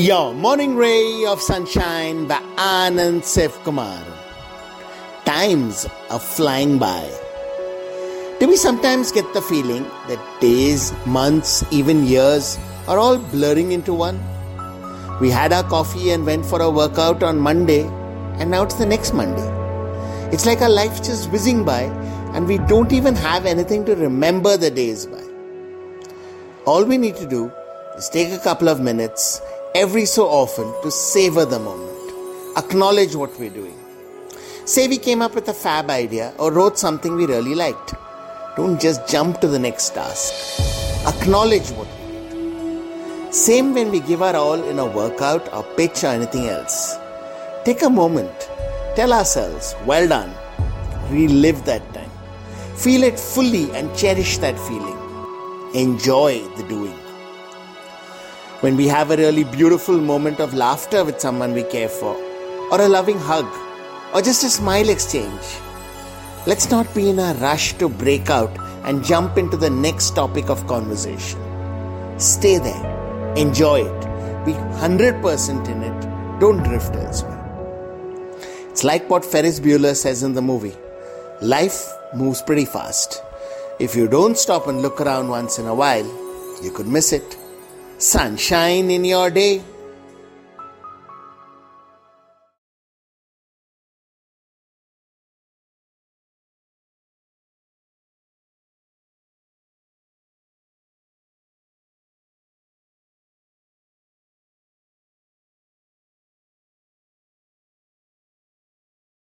Your Morning Ray of Sunshine by Anand Sev Kumar. Times are flying by. Do we sometimes get the feeling that days, months, even years are all blurring into one? We had our coffee and went for a workout on Monday, and now it's the next Monday. It's like our life's just whizzing by, and we don't even have anything to remember the days by. All we need to do is take a couple of minutes every so often to savor the moment. Acknowledge what we're doing. Say we came up with a fab idea or wrote something we really liked. Don't just jump to the next task. Acknowledge what we did. Same when we give our all in a workout or pitch or anything else. Take a moment. Tell ourselves, well done. Relive that time. Feel it fully and cherish that feeling. Enjoy the doing. When we have a really beautiful moment of laughter with someone we care for, or a loving hug, or just a smile exchange, let's not be in a rush to break out and jump into the next topic of conversation. Stay there, enjoy it, be 100% in it, don't drift elsewhere. It's like what Ferris Bueller says in the movie, life moves pretty fast. If you don't stop and look around once in a while, you could miss it. Sunshine in your day.